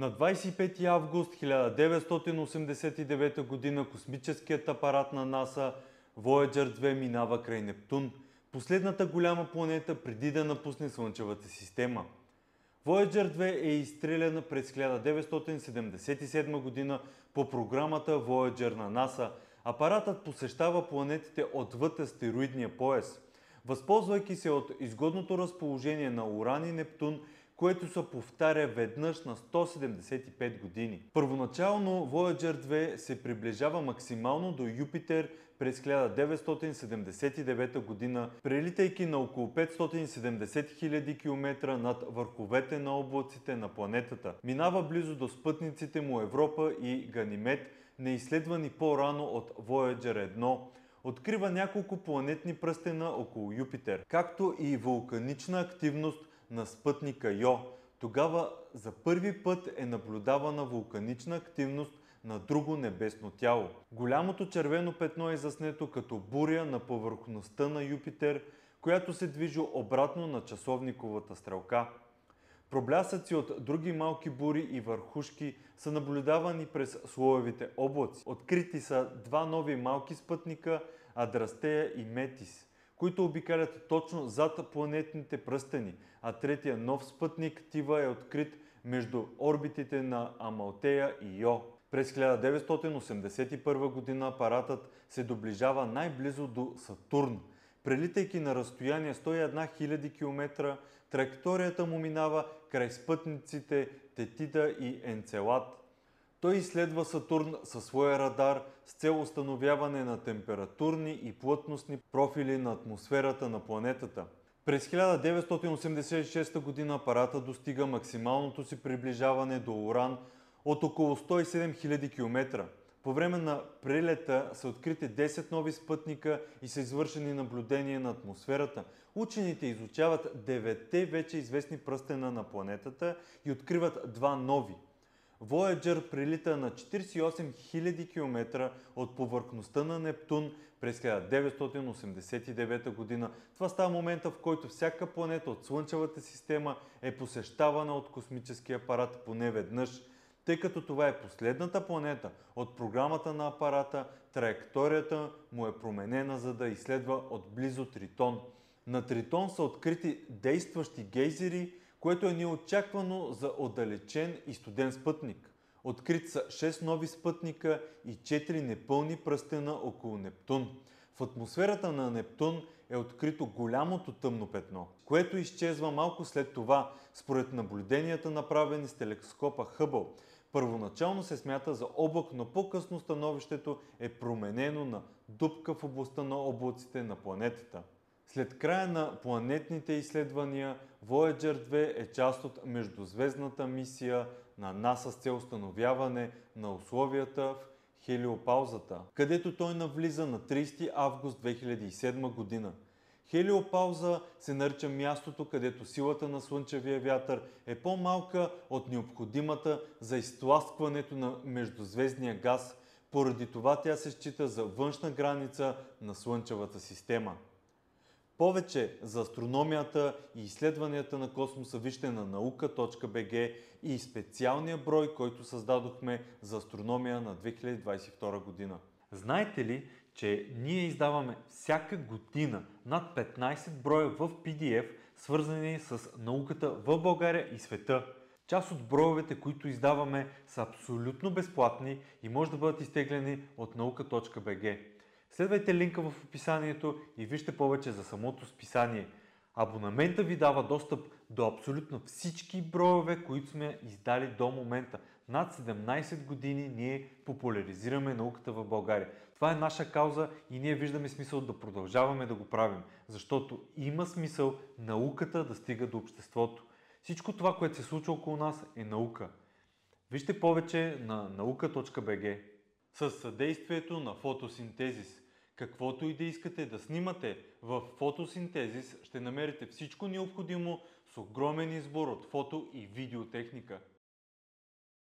На 25 август 1989 г. космическият апарат на НАСА Voyager 2 минава край Нептун, последната голяма планета преди да напусне Слънчевата система. Voyager 2 е изстреляна през 1977 г. по програмата Voyager на НАСА. Апаратът посещава планетите отвъд астероидния пояс, възползвайки се от изгодното разположение на Уран и Нептун, което се повтаря веднъж на 175 години. Първоначално Voyager 2 се приближава максимално до Юпитер през 1979 година, прелитайки на около 570 000 км над върховете на облаците на планетата. Минава близо до спътниците му Европа и Ганимед, неизследвани по-рано от Voyager 1, открива няколко планетни пръстена около Юпитер, както и вулканична активност на спътника Йо. Тогава за първи път е наблюдавана вулканична активност на друго небесно тяло. Голямото червено петно е заснето като буря на повърхността на Юпитер, която се движи обратно на часовниковата стрелка. Проблясъци от други малки бури и върхушки са наблюдавани през слоевите облаци. Открити са два нови малки спътника – Адрастея и Метис, които обикалят точно зад планетните пръстени, а третия нов спътник Тива е открит между орбитите на Амалтея и Йо. През 1981 г. апаратът се доближава най-близо до Сатурн. Прелитайки на разстояние 101 000 км, траекторията му минава край спътниците Тетида и Енцелад. Той изследва Сатурн със своя радар с цел установяване на температурни и плътностни профили на атмосферата на планетата. През 1986 г. апарата достига максималното си приближаване до Уран от около 107 000 км. По време на прелета са открити 10 нови спътника и са извършени наблюдения на атмосферата. Учените изучават 9-те вече известни пръстена на планетата и откриват 2 нови. Voyager прелита на 48 000 км от повърхността на Нептун през 1989 година. Това става момента, в който всяка планета от Слънчевата система е посещавана от космическия апарат поне веднъж. Тъй като това е последната планета от програмата на апарата, траекторията му е променена, за да изследва отблизо Тритон. На Тритон са открити действащи гейзери, което е неочаквано за отдалечен и студен спътник. Открити са 6 нови спътника и 4 непълни пръстена около Нептун. В атмосферата на Нептун е открито голямото тъмно петно, което изчезва малко след това, според наблюденията, направени с телескопа Хъбъл. Първоначално се смята за облак, но по-късно становището е променено на дупка в областта на облаците на планетата. След края на планетните изследвания, Voyager 2 е част от междузвездната мисия на НАСА с цел установяване на условията в Хелиопаузата, където той навлиза на 30 август 2007 година. Хелиопауза се нарича мястото, където силата на слънчевия вятър е по-малка от необходимата за изтласкването на междузвездния газ, поради това тя се счита за външна граница на Слънчевата система. Повече за астрономията и изследванията на космоса вижте на Nauka.bg и специалния брой, който създадохме за астрономия на 2022 година. Знаете ли, че ние издаваме всяка година над 15 броя в PDF, свързани с науката в България и света? Част от броевете, които издаваме, са абсолютно безплатни и може да бъдат изтеглени от Nauka.bg. Следвайте линка в описанието и вижте повече за самото списание. Абонамента ви дава достъп до абсолютно всички броеве, които сме издали до момента. Над 17 години ние популяризираме науката в България. Това е наша кауза и ние виждаме смисъл да продължаваме да го правим, защото има смисъл науката да стига до обществото. Всичко това, което се случва около нас, е наука. Вижте повече на Nauka.bg. Със съдействието на Фотосинтезис. Каквото и да искате да снимате, в Фотосинтезис ще намерите всичко необходимо с огромен избор от фото и видеотехника.